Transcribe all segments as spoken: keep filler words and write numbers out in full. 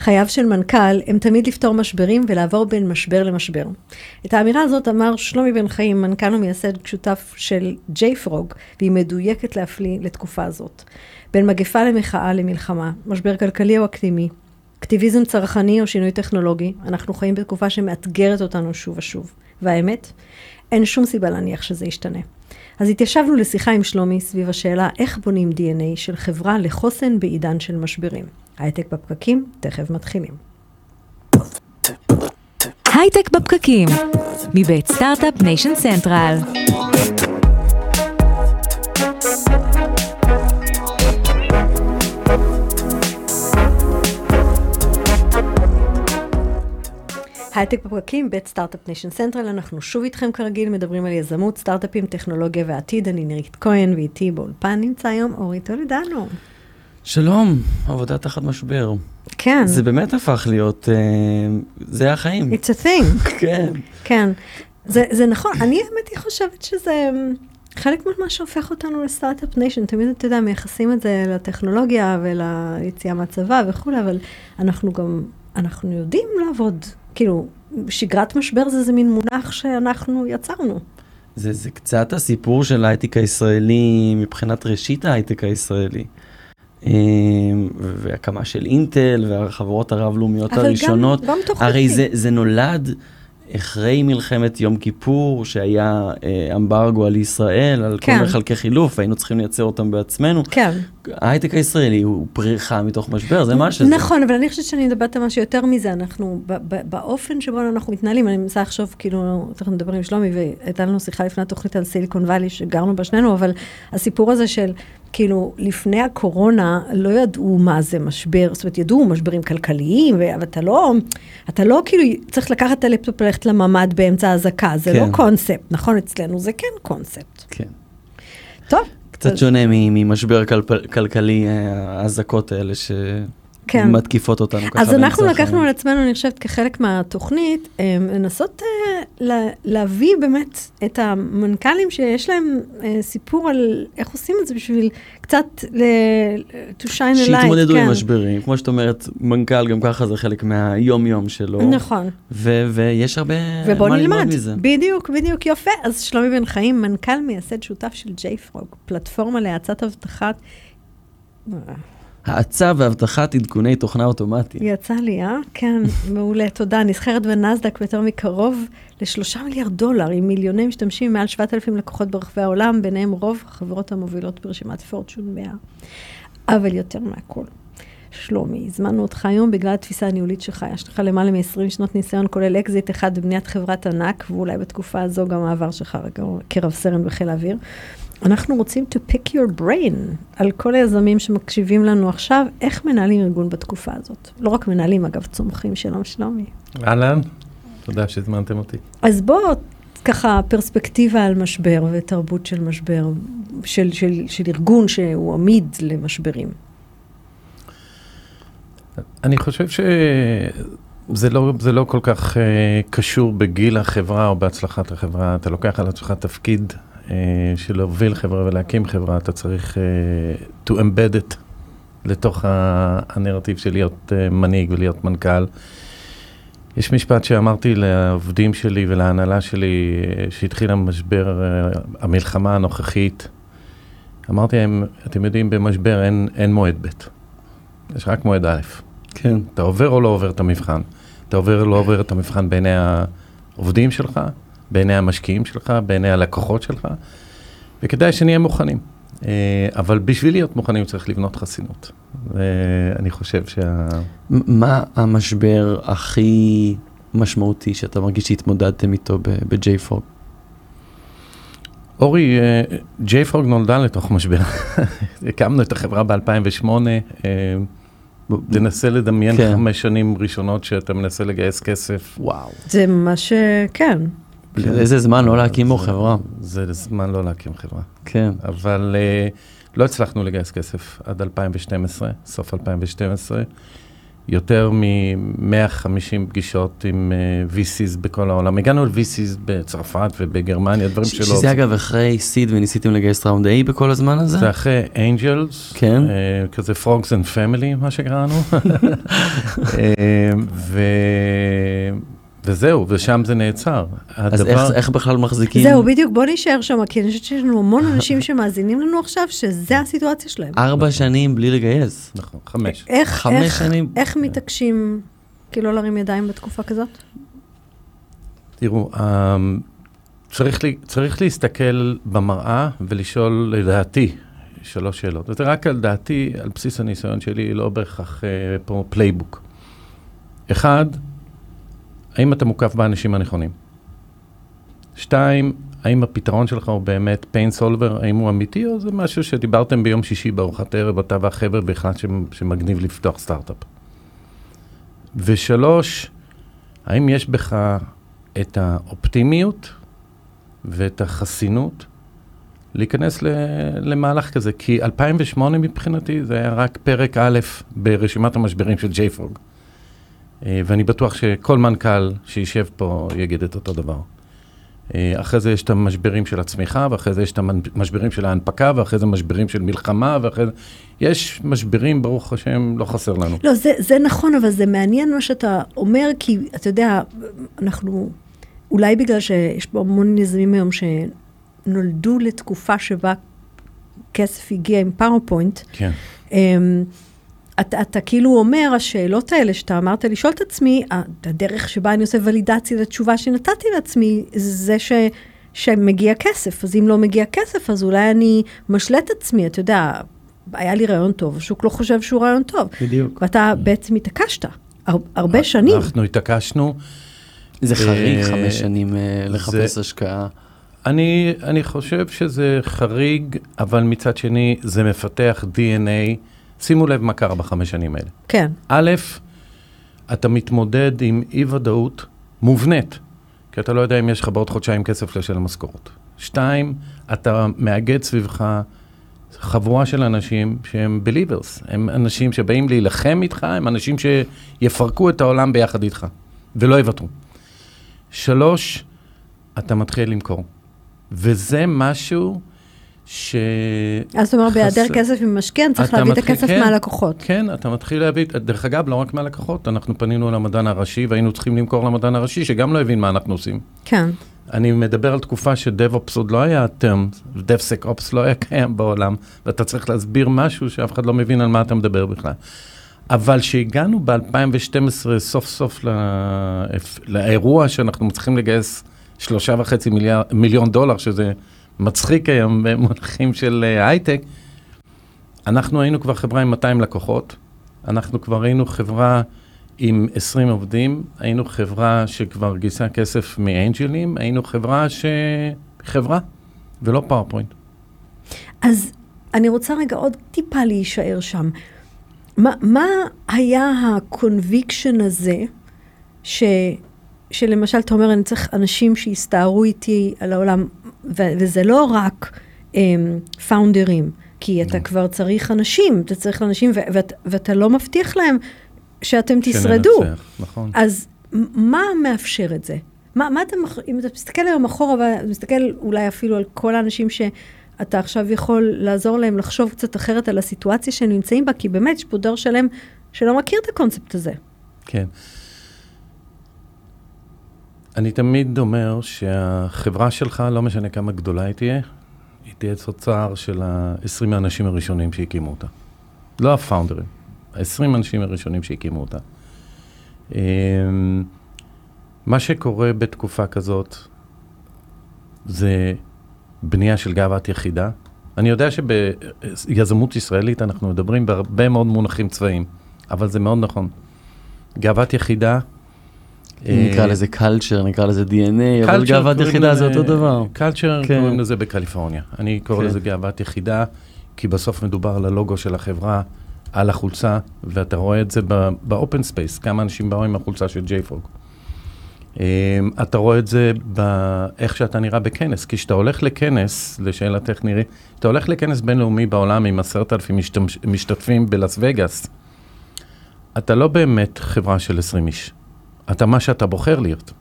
חייו של מנכ"ל הם תמיד לפתור משברים ולעבור בין משבר למשבר. את האמירה הזאת אמר שלומי בן חיים, מנכ"ל ומייסד שותף של JFrog, והיא מדויקת להפליא לתקופה הזאת. בין מגפה למחאה למלחמה, משבר כלכלי או אקלימי, אקטיביזם צרכני או שינוי טכנולוגי, אנחנו חיים בתקופה שמאתגרת אותנו שוב ושוב. והאמת, אין שום סיבה להניח שזה ישתנה. אז התיישבנו לשיחה עם שלומי סביב השאלה איך בונים די אן איי של חברה לחוסן בעידן של משברים. הייטק בפקקים, תכף מתחילים. הייטק בפקקים, מבית Startup Nation Central. הייטק בפקקים, בית סטארט-אפ ניישן סנטרל, אנחנו שוב איתכם כרגיל, מדברים על יזמות, סטארט-אפים, טכנולוגיה ועתיד. אני נרית כהן, ואיתי בול פאנין נמצא היום אורי טולדנו. שלום, עבודה תחת משבר. כן. זה באמת הפך להיות, זה היה החיים. It's a thing. כן. כן. זה, זה נכון, אני האמת חושבת שזה חלק ממה שהופך אותנו לסטארט-אפ ניישן. תמיד אתה יודע, מייחסים את זה לטכנולוגיה וליציאה מהצבא וכו', אבל אנחנו גם, אנחנו יודעים לעבוד. כאילו, שגרת משבר זה זה מין מונח שאנחנו יצרנו. זה, זה קצת הסיפור של ההייטק הישראלי, מבחינת ראשית ההייטק הישראלי. והקמה של אינטל והחברות הרב-לאומיות הראשונות. גם, גם הרי זה, זה נולד אחרי מלחמת יום כיפור, שהיה אמברגו על ישראל, על כן. כל חלקי חילוף, היינו צריכים לייצר אותם בעצמנו. כן. ההייטק הישראלי הוא פריחה מתוך משבר, זה מה שזה. נכון, אבל אני חושבת שאני מדברת על משהו יותר מזה, אנחנו, באופן שבו אנחנו מתנהלים, אני מנסה לחשוב, כאילו, אנחנו מדברים עם שלומי, והייתה לנו שיחה לפני התוכנית על סיליקון ואלי, שגרנו בשנינו, אבל הסיפור הזה של, כאילו, לפני הקורונה, לא ידעו מה זה משבר, זאת אומרת, ידעו משברים כלכליים, אבל אתה לא, אתה לא, כאילו, צריך לקחת את הלפטופ וללכת לממד באמצע הזקה, זה לא קונספט, נכון? אצלנו זה כן קונספט. כן. טוב. קצת שונה ממשבר כלכלי, הזקות האלה שמתקיפות אותנו. אז אנחנו לקחנו על עצמנו, אני חושבת, כחלק מהתוכנית, לנסות להביא באמת את המנכ"לים שיש להם סיפור על איך עושים את זה בשביל קצת to shine a light. שהתמודדו עם משברים. כמו שאת אומרת, מנכ"ל גם ככה זה חלק מהיום-יום שלו. נכון. ויש הרבה מה ללמוד מזה. בדיוק, בדיוק, יופי. אז שלומי בן חיים, מנכ"ל מייסד שותף של JFrog, פלטפורמה להאצת אבטחת... האצה והבטחת עדכוני תוכנה אוטומטית. יצא לי, אה? כן, מעולה, תודה. נסחרת בנזדק יותר מקרוב לשלושה מיליארד דולר, עם מיליוני משתמשים, מעל שבעת אלפים לקוחות ברחבי העולם, ביניהם רוב החברות המובילות ברשימת פורצ'ון מאה. אבל יותר מהכל. שלומי, הזמנו אותך היום בגלל התפיסה הניהולית שלך. יש לך למעלה מ-עשרים שנות ניסיון, כולל אקזיט אחד בבניית חברת ענק, ואולי בתקופה הזו גם העבר שלך כרב סרן בחיל האוויר. אנחנו רוצים to pick your brain על כל היזמים שמקשיבים לנו עכשיו, איך מנהלים ארגון בתקופה הזאת. לא רק מנהלים, אגב, צומחים. שלום, שלומי. אהלן, תודה שהזמנתם אותי. אז בוא, ככה, פרספקטיבה על משבר ותרבות של משבר, של, של, של ארגון שהוא עמיד למשברים. אני חושב שזה לא, זה לא כל כך uh, קשור בגיל החברה או בהצלחת החברה. אתה לוקח על עצמך תפקיד של להוביל חברה ולהקים חברה, אתה צריך uh, to embed it לתוך הנרטיב של להיות uh, מנהיג ולהיות מנכ"ל. יש משפט שאמרתי לעובדים שלי ולהנהלה שלי, uh, שהתחיל המשבר, uh, המלחמה הנוכחית. אמרתי להם, אתם יודעים, במשבר אין, אין מועד ב', יש רק מועד א'. כן. אתה עובר או לא עובר את המבחן? אתה עובר או לא עובר את המבחן בעיני העובדים שלך? בעיני המשקיעים שלך, בעיני הלקוחות שלך, וכדאי שנהיה מוכנים. אבל בשביל להיות מוכנים צריך לבנות חסינות. ואני חושב שה... מה המשבר הכי משמעותי שאתה מרגיש שהתמודדתם איתו ב-JFrog? אורי, JFrog נולדה לתוך משבר. הקמנו את החברה ב-אלפיים ושמונה, תנסה לדמיין חמש שנים ראשונות שאתה מנסה לגייס כסף. וואו. זה מה שכן. איזה זמן לא להקים חברה. זה זמן לא להקים חברה. כן. אבל לא הצלחנו לגייס כסף עד אלפיים ושתים עשרה, סוף אלפיים ושתים עשרה. יותר מ-מאה וחמישים פגישות עם וי סי'ס בכל העולם. הגענו ל-וי סי'ס בצרפת ובגרמניה, דברים שלא... שזה אגב אחרי סיד וניסיתם לגייס ראונד איי בכל הזמן הזה? זה אחרי אנג'לס, כזה פרוגס אנד פמילי, מה שקראנו. וזהו, ושם זה נעצר. אז איך בכלל מחזיקים? זהו, בדיוק, בוא נשאר שם, כי אני חושבת שיש לנו המון אנשים שמאזינים לנו עכשיו, שזה הסיטואציה שלהם. ארבע שנים בלי לגייס. נכון, חמש. חמש שנים. איך מתעקשים כאילו להרים ידיים בתקופה כזאת? תראו, צריך להסתכל במראה ולשאול לדעתי שלוש שאלות. וזה רק על דעתי, על בסיס הניסיון שלי, לא בהכרח פה פלייבוק. אחד, האם אתה מוקף באנשים הנכונים? שתיים, האם הפתרון שלך הוא באמת pain solver, האם הוא אמיתי, או זה משהו שדיברתם ביום שישי בארוחת ערב, אתה והחבר בהחלט שמגניב לפתוח סטארט-אפ? ושלוש, האם יש בך את האופטימיות ואת החסינות להיכנס למהלך כזה? כי אלפיים ושמונה מבחינתי זה היה רק פרק א' ברשימת המשברים של JFrog. ואני בטוח שכל מנכ"ל שישב פה יגיד את אותו דבר. אחרי זה יש את המשברים של הצמיחה, ואחרי זה יש את המשברים של ההנפקה, ואחרי זה משברים של מלחמה, ואחרי זה... יש משברים, ברוך השם, לא חסר לנו. לא, זה, זה נכון, אבל זה מעניין מה שאתה אומר, כי אתה יודע, אנחנו... אולי בגלל שיש פה המון יזמים היום שנולדו לתקופה שבה כסף הגיע עם פאורפוינט. כן. אתה, אתה כאילו אומר, השאלות האלה שאתה אמרת לשאול את עצמי, הדרך שבה אני עושה ולידציה לתשובה שנתתי לעצמי, זה ש, שמגיע כסף. אז אם לא מגיע כסף, אז אולי אני משלט עצמי, אתה יודע, היה לי רעיון טוב, השוק לא חושב שהוא רעיון טוב. בדיוק. ואתה בעצם התעקשת, הרבה שנים. אנחנו התעקשנו. זה חריג חמש שנים לחפש השקעה. אני, אני חושב שזה חריג, אבל מצד שני זה מפתח די אן איי, שימו לב מה קרה בחמש שנים האלה. כן. א', אתה מתמודד עם אי-ודאות מובנית, כי אתה לא יודע אם יש לך בעוד חודשיים כסף לשלם משכורות. שתיים, אתה מאגד סביבך חבורה של אנשים שהם believers, הם אנשים שבאים להילחם איתך, הם אנשים שיפרקו את העולם ביחד איתך, ולא יוותרו. שלוש, אתה מתחיל למכור. וזה משהו... ש... אז זאת אומרת, בהיעדר כסף ממשכן, צריך להביא את הכסף מהלקוחות. כן, אתה מתחיל להביא, דרך אגב, לא רק מהלקוחות, אנחנו פנינו למדען הראשי, והיינו צריכים למכור למדען הראשי, שגם לא הבין מה אנחנו עושים. כן. אני מדבר על תקופה שDevOps עוד לא היה term, DevSecOps לא היה קיים בעולם, ואתה צריך להסביר משהו שאף אחד לא מבין על מה אתה מדבר בכלל. אבל שהגענו ב-אלפיים ושתים עשרה סוף סוף לאירוע שאנחנו צריכים לגייס שלושה וחצי מיליון דולר, שזה... מצחיק היום במונחים של הייטק, אנחנו היינו כבר חברה עם מאתיים לקוחות, אנחנו כבר היינו חברה עם עשרים עובדים, היינו חברה שכבר גיסה כסף מאנג'לים, היינו חברה שחברה, ולא פאורפוינט. אז אני רוצה רגע עוד טיפה להישאר שם. מה, מה היה הקונביקשן הזה ש... שלמשל, אתה אומר, אני צריך אנשים שיסתערו איתי על העולם, ו- וזה לא רק um, פאונדרים, כי אתה כבר צריך אנשים, אתה צריך אנשים, ו- ואת, ואתה לא מבטיח להם שאתם תשרדו. נכון. אז מה מאפשר את זה? מה, מה אתה, אם אתה מסתכל היום אחורה, ואתה מסתכל אולי אפילו על כל האנשים שאתה עכשיו יכול לעזור להם לחשוב קצת אחרת על הסיטואציה שהם נמצאים בה, כי באמת יש פה דור שלם שלא מכיר את הקונספט הזה. כן. אני תמיד אומר שהחברה שלך, לא משנה כמה גדולה היא תהיה, היא תהיה תוצר של ה-עשרים האנשים הראשונים שהקימו אותה. לא הפאונדרים, ה-עשרים האנשים הראשונים שהקימו אותה. מה שקורה בתקופה כזאת, זה בנייה של גאוות יחידה. אני יודע שביזמות ישראלית אנחנו מדברים בהרבה מאוד מונחים צבאיים, אבל זה מאוד נכון. גאוות יחידה, נקרא לזה קלצ'ר, נקרא לזה די אן איי, אבל גאוות יחידה זה אותו דבר. קלצ'ר קוראים לזה בקליפורניה. אני קורא לזה גאוות יחידה, כי בסוף מדובר על הלוגו של החברה, על החולצה, ואתה רואה את זה באופן ספייס, כמה אנשים באו עם החולצה של JFrog. אתה רואה את זה באיך שאתה נראה בכנס, כי שאתה הולך לכנס, לשאלה טכנית, אתה הולך לכנס בינלאומי בעולם עם עשרת אלפים משתתפים בלס וגאס, אתה לא באמת חברה של עשרים איש. אתה מה שאתה בוחר להיות.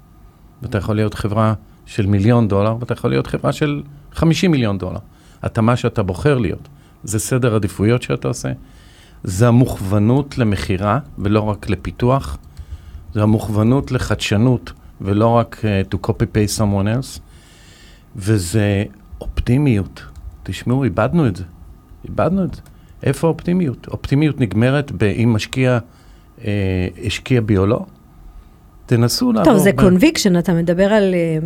אתה יכול להיות חברה של מיליון דולר, ואתה יכול להיות חברה של חמישים מיליון דולר. אתה מה שאתה בוחר להיות. זה סדר עדיפויות שאתה עושה. זה המוכוונות למחירה, ולא רק לפיתוח. זה המוכוונות לחדשנות, ולא רק uh, to copy-paste someone else. וזה אופטימיות. תשמעו, איבדנו את זה. איבדנו את זה. איפה אופטימיות? אופטימיות נגמרת באם משקיע, אה, השקיע ביולו. תנסו לעבור. טוב, זה קונביקשן, אתה מדבר על, אה,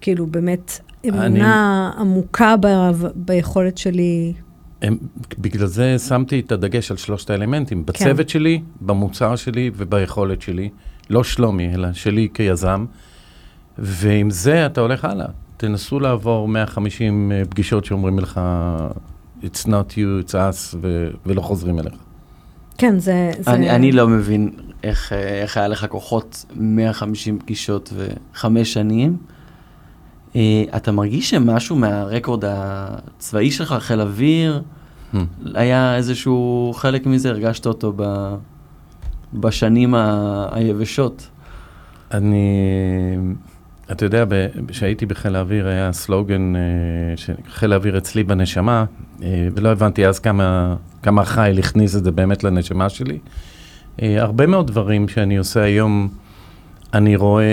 כאילו, באמת, אמונה אני... עמוקה ב- ביכולת שלי. הם, בגלל זה שמתי את הדגש על שלושת האלמנטים. בצוות כן. שלי, במוצר שלי וביכולת שלי. לא שלומי, אלא שלי כיזם. ועם זה אתה הולך הלאה. תנסו לעבור מאה וחמישים פגישות שאומרים לך... it's not you, it's us, ו- ולא חוזרים אליך. כן, זה... זה... אני, אני לא מבין איך, איך היה לך כוחות מאה וחמישים פגישות וחמש שנים. אה, אתה מרגיש שמשהו מהרקורד הצבאי שלך, חיל אוויר, hmm. היה איזשהו חלק מזה, הרגשת אותו ב- בשנים ה- היבשות? אני... אתה יודע, כשהייתי בחיל האוויר, היה סלוגן, חיל האוויר אצלי בנשמה, ולא הבנתי אז כמה, כמה החייל הכניס את זה באמת לנשמה שלי. הרבה מאוד דברים שאני עושה היום, אני רואה,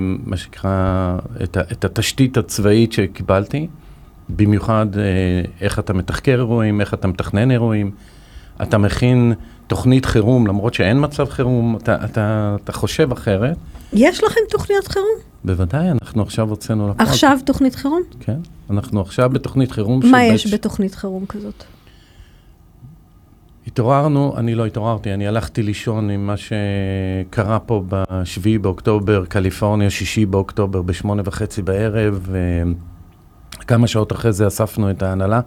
מה שקרה, את, את התשתית הצבאית שקיבלתי, במיוחד איך אתה מתחקר אירועים, איך אתה מתכנן אירועים, אתה מכין תוכנית חירום, למרות שאין מצב חירום, אתה, אתה, אתה חושב אחרת. יש לכם תוכניות חירום? בוודאי, אנחנו עכשיו הוצאנו לפרק. עכשיו תוכנית חירום? כן, אנחנו עכשיו בתוכנית חירום. מה יש ש... בתוכנית חירום כזאת? התעוררנו, אני לא התעוררתי, אני הלכתי לישון עם מה שקרה פה בשביעי באוקטובר, קליפורניה, שישי באוקטובר, בשמונה וחצי בערב, וכמה שעות אחרי זה אספנו את ההנהלה,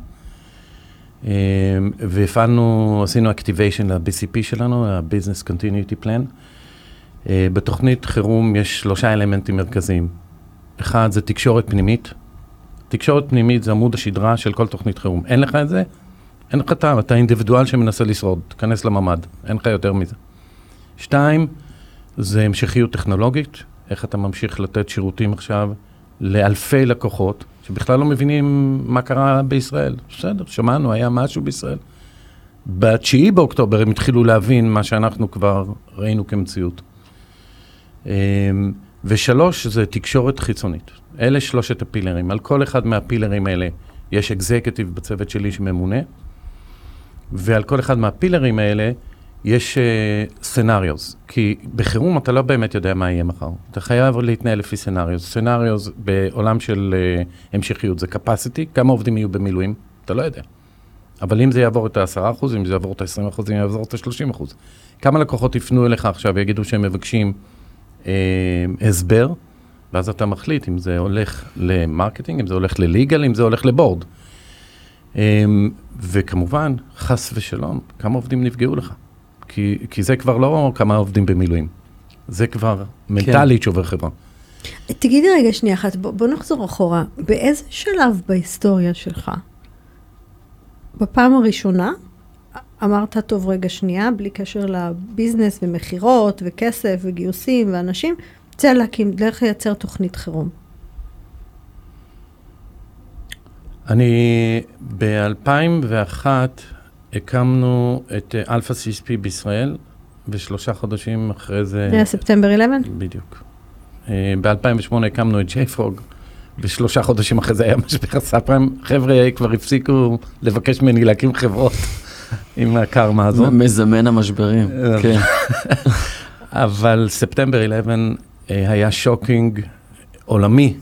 והפעלנו, עשינו אקטיביישן ל-בי סי פי שלנו, ה-Business Continuity Plan. בתוכנית חירום יש שלושה אלמנטים מרכזיים. אחד זה תקשורת פנימית. תקשורת פנימית זה עמוד השדרה של כל תוכנית חירום. אין לך את זה? אין לך טעם. אתה אינדיבידואל שמנסה לשרוד. תכנס לממד. אין לך יותר מזה. שתיים, זה המשכיות טכנולוגית. איך אתה ממשיך לתת שירותים עכשיו לאלפי לקוחות, שבכלל לא מבינים מה קרה בישראל. בסדר, שמענו, היה משהו בישראל. בתשיעי באוקטובר הם התחילו להבין מה שאנחנו כבר ראינו כמציאות. ושלוש, זה תקשורת חיצונית. אלה שלושת הפילרים. על כל אחד מהפילרים האלה יש אקזקטיב בצוות שלי שממונה, ועל כל אחד מהפילרים האלה יש סנאריוז. כי בחירום אתה לא באמת יודע מה יהיה מחר. אתה חייב להתנהל לפי סנאריוז. סנאריוז בעולם של המשכיות זה capacity, כמה עובדים יהיו במילואים, אתה לא יודע. אבל אם זה יעבור את ה-עשרה אחוז, אם זה יעבור את ה-עשרים אחוז, אם זה יעבור את ה-שלושים אחוז. כמה לקוחות יפנו אליך עכשיו ויגידו שהם מבקשים הסבר, ואז אתה מחליט אם זה הולך למרקטינג, אם זה הולך לליגל, אם זה הולך לבורד. וכמובן, חס ושלום, כמה עובדים נפגעו לך. כי, כי זה כבר לא כמה עובדים במילואים. זה כבר מנטלית כן. שובר חברה. תגידי רגע שנייה אחת, בוא, בוא נחזור אחורה. באיזה שלב בהיסטוריה שלך, בפעם הראשונה, אמרת טוב רגע שנייה, בלי קשר לביזנס ומחירות וכסף וגיוסים ואנשים, צא להקים, דרך לייצר תוכנית חירום. אני, ב-אלפיים ואחת הקמנו את אלפא סי אס פי בישראל, ושלושה חודשים אחרי זה... זה ספטמבר אחת עשרה? בדיוק. ב-אלפיים ושמונה הקמנו את JFrog, ושלושה חודשים אחרי זה היה משבר הסאב-פריים. חבר'ה כבר הפסיקו לבקש ממני להקים חברות. עם הקרמה הזאת. מזמן המשברים, כן. אבל ספטמבר אחת עשרה היה שוקינג עולמי.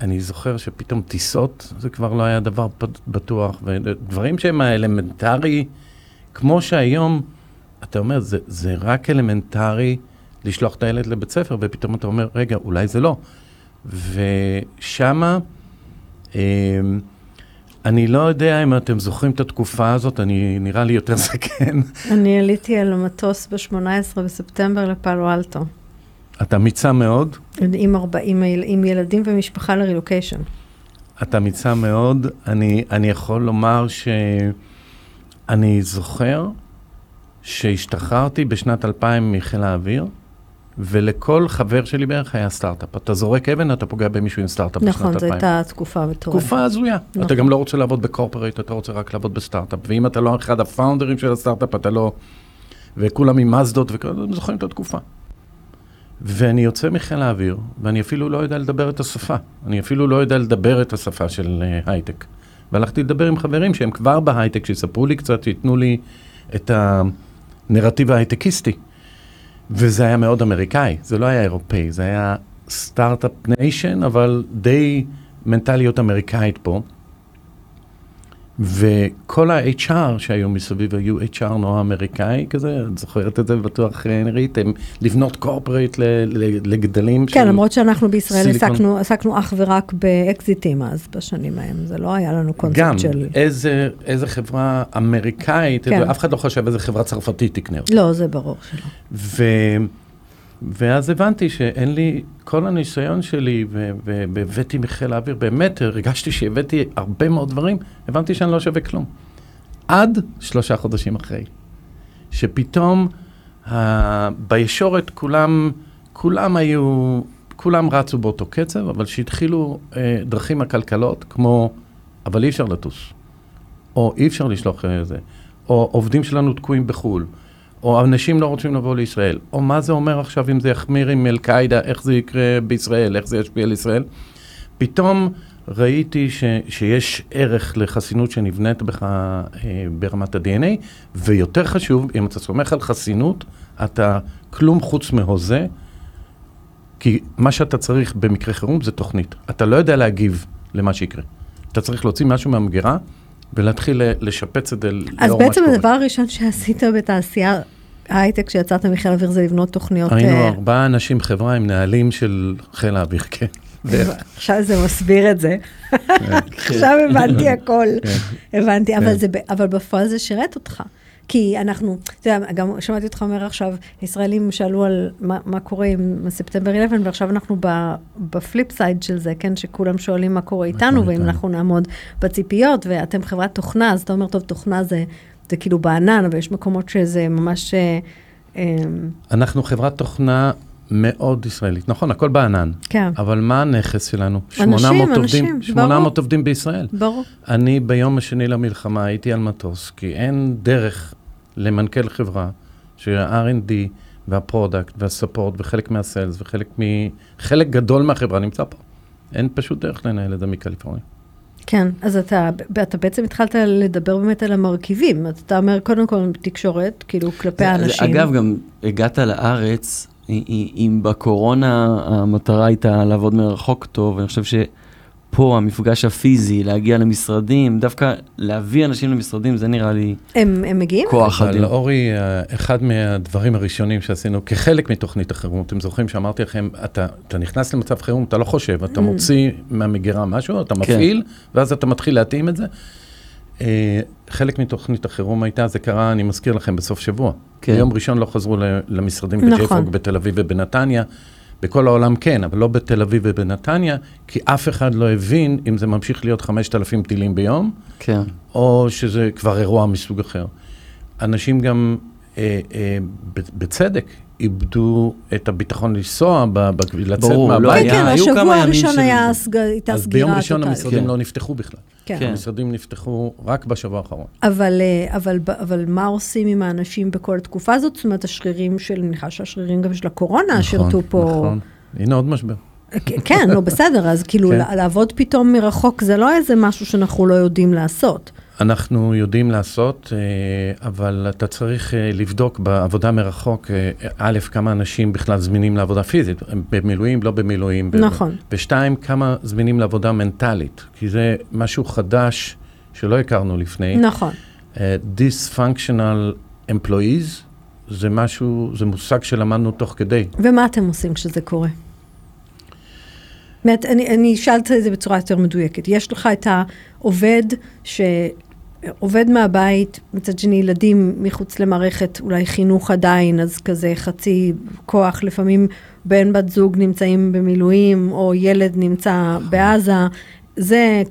אני זוכר שפתאום טיסות, זה כבר לא היה דבר בטוח, ודברים שהם האלמנטרי, כמו שהיום, אתה אומר, זה רק אלמנטרי לשלוח את הילד לבית ספר, ופתאום אתה אומר, רגע, אולי זה לא. ושמה... אני לא יודע אם אתם זוכרים את התקופה הזאת, אני נראה לי יותר זקן. אני עליתי על המטוס ב-שמונה עשרה בספטמבר לפאלו אלטו. אתה מיצה מאוד. עם, ארבעים, עם ילדים ומשפחה לרילוקיישן. אתה מיצה מאוד. אני, אני יכול לומר שאני זוכר שהשתחררתי בשנת אלפיים מחיל האוויר, ולכל חבר שלי בערך היה סטארט-אפ. אתה זורק אבן, אתה פוגע במישהו עם סטארט-אפ בשנת אלפיים. נכון, זו הייתה תקופה מטורפת. תקופה הזויה. אתה גם לא רוצה לעבוד בקורפורייט, אתה רוצה רק לעבוד בסטארט-אפ. ואם אתה לא אחד הפאונדרים של הסטארט-אפ, אתה לא... וכולם עם מזדות וכולם זוכרים את התקופה. ואני יוצא מחיל האוויר, ואני אפילו לא יודע לדבר את השפה. אני אפילו לא יודע לדבר את השפה של הייטק. והלכתי לדבר עם חברים שהם כבר בהייטק, שיספרו לי קצת, שיתנו לי את הנרטיב ההייטקיסטי. וזה היה מאוד אמריקאי, זה לא היה אירופאי, זה היה סטארט-אפ ניישן, אבל די מנטליות אמריקאית פה. וכל ה-אייץ' אר שהיו מסביב היו אייץ' אר נורא אמריקאי כזה, את זוכרת את זה בטוח נרית, הם לבנות קורפורייט לגדלים. כן, למרות שאנחנו בישראל עסקנו אך ורק באקזיטים אז בשנים ההם, זה לא היה לנו קונספט של... גם, איזה חברה אמריקאית, אף אחד לא חושב איזה חברה צרפתית תקנה אותה. לא, זה ברור שלא. ואז הבנתי שאין לי, כל הניסיון שלי, והבאתי מחיל האוויר, באמת הרגשתי שהבאתי הרבה מאוד דברים, הבנתי שאני לא שווה כלום. עד שלושה חודשים אחרי, שפתאום בישורת כולם, כולם היו, כולם רצו באותו קצב, אבל שהתחילו דרכים הכלכלות, כמו, אבל אי אפשר לטוס, או אי אפשר לשלוח זה, או עובדים שלנו תקועים בחול, או אנשים לא רוצים לבוא לישראל, או מה זה אומר עכשיו אם זה יחמיר עם אל-קאידה, איך זה יקרה בישראל, איך זה ישפיע על ישראל. פתאום ראיתי ש, שיש ערך לחסינות שנבנית בך אה, ברמת ה-די אן איי, ויותר חשוב, אם אתה סומך על חסינות, אתה כלום חוץ מהוזה, כי מה שאתה צריך במקרה חירום זה תוכנית. אתה לא יודע להגיב למה שיקרה. אתה צריך להוציא משהו מהמגירה, ולהתחיל לשפץ את זה. אז בעצם הדבר הראשון שעשית בתעשייה ההייטק שיצאת מחיל האוויר זה לבנות תוכניות... היינו ארבעה אנשים חברה עם נהלים של חיל האוויר, כן. עכשיו זה מסביר את זה. עכשיו הבנתי הכל. הבנתי, אבל בפועל זה שירת אותך. כי אנחנו, אתה יודע, גם שמעתי אותך אומר עכשיו, ישראלים שאלו על מה קורה עם ספטמבר אחת עשרה, ועכשיו אנחנו בפליפ סייד של זה, כן, שכולם שואלים מה קורה איתנו, ואם אנחנו נעמוד בציפיות, ואתם חברת תוכנה, אז אתה אומר, טוב, תוכנה זה כאילו בענן, אבל יש מקומות שזה ממש... אנחנו חברת תוכנה מאוד ישראלית, נכון, הכל בענן. כן. אבל מה הנכס שלנו? שמונה מאות עובדים, שמונה מאות עובדים בישראל. ברור. אני ביום השני למלחמה הייתי על מטוס, כי אין דרך למנכ"ל חברה, שה-אר אנד די והפרודקט והספורט וחלק מהסיילס וחלק מ... חלק גדול מהחברה נמצא פה. אין פשוט דרך לנהל את זה מקליפורניה. כן, אז אתה, אתה בעצם התחלת לדבר באמת על המרכיבים. אתה אומר, קודם כל, תקשורת, כאילו, כלפי האנשים. אגב, גם הגעת לארץ, אם בקורונה המטרה הייתה לעבוד מרחוק טוב, אני חושב שפה המפגש הפיזי, להגיע למשרדים, דווקא להביא אנשים למשרדים, זה נראה לי הם מגיעים? כוח אדיר. אורי, אחד מהדברים הראשונים שעשינו, כחלק מתוכנית החירום, אתם זוכרים שאמרתי לכם, אתה נכנס למצב חירום, אתה לא חושב, אתה מוציא מהמגירה משהו, אתה מפעיל, ואז אתה מתחיל להתאים את זה. חלק מתוכנית החירום הייתה, זה קרה, אני מזכיר לכם, בסוף שבוע. כן. ביום ראשון לא חזרו למשרדים נכון. ב-JFrog, בתל אביב ובנתניה. בכל העולם כן, אבל לא בתל אביב ובנתניה, כי אף אחד לא הבין אם זה ממשיך להיות חמשת אלפים טילים ביום, כן. או שזה כבר אירוע מסוג אחר. אנשים גם, אה, אה, בצדק, איבדו את הביטחון לנסוע לצאת מהבית. כן, כן, השבוע הראשון הייתה סגירה. אז ביום ראשון המשרדים לא נפתחו בכלל. המשרדים נפתחו רק בשבוע האחרון. אבל מה עושים עם האנשים בכל התקופה הזאת? זאת אומרת, השרירים של, נניחה שהשרירים גם של הקורונה שירתו פה. נכון, הנה עוד משבר. כן, לא בסדר, אז כאילו לעבוד פתאום מרחוק זה לא איזה משהו שאנחנו לא יודעים לעשות. אנחנו יודעים לעשות, אבל אתה צריך לבדוק בעבודה מרחוק, א', כמה אנשים בכלל זמינים לעבודה פיזית, במילואים, לא במילואים. נכון. ושתיים, כמה זמינים לעבודה מנטלית, כי זה משהו חדש שלא הכרנו לפני. נכון. Dysfunctional employees, זה משהו, זה מושג שלמדנו תוך כדי. ומה אתם עושים כשזה קורה? באמת, אני שאלת את זה בצורה יותר מדויקת. יש לך את העובד ש... עובד מהבית, מצד שני ילדים מחוץ למערכת, אולי חינוך עדיין, אז כזה חצי כוח, לפעמים בן בת זוג נמצאים במילואים, או ילד נמצא בעזה, זה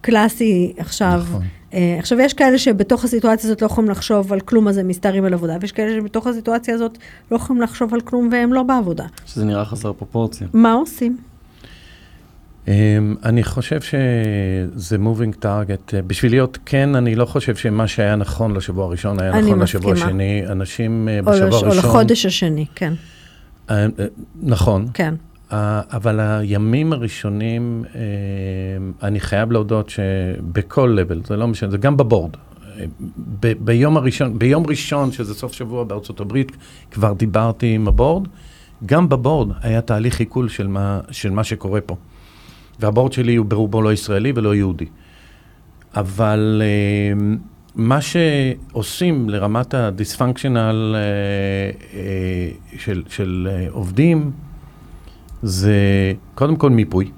קלאסי עכשיו עכשיו, יש כאלה שבתוך הסיטואציה הזאת לא יכולים לחשוב על כלום, אז הם מסתערים על עבודה, ויש כאלה שבתוך הסיטואציה הזאת לא יכולים לחשוב על כלום, והם לא בעבודה. שזה נראה חסר פרופורציה. מה עושים? אני חושב שזה moving target. בשביל להיות כן, אני לא חושב שמה שהיה נכון לשבוע הראשון, היה נכון לשבוע השני. אנשים בשבוע הראשון... או לחודש השני, כן. נכון. כן. אבל הימים הראשונים, אני חייב להודות שבכל לבל, זה לא משנה, זה גם בבורד. ב- ביום הראשון, ביום ראשון, שזה סוף שבוע בארצות הברית, כבר דיברתי עם הבורד. גם בבורד היה תהליך עיכול של מה, של מה שקורה פה. והבורד שלי הוא ברובו לא ישראלי ולא יהודי. אבל מה שעושים לרמת הדיספנקשנל של, של עובדים, זה קודם כל מיפוי.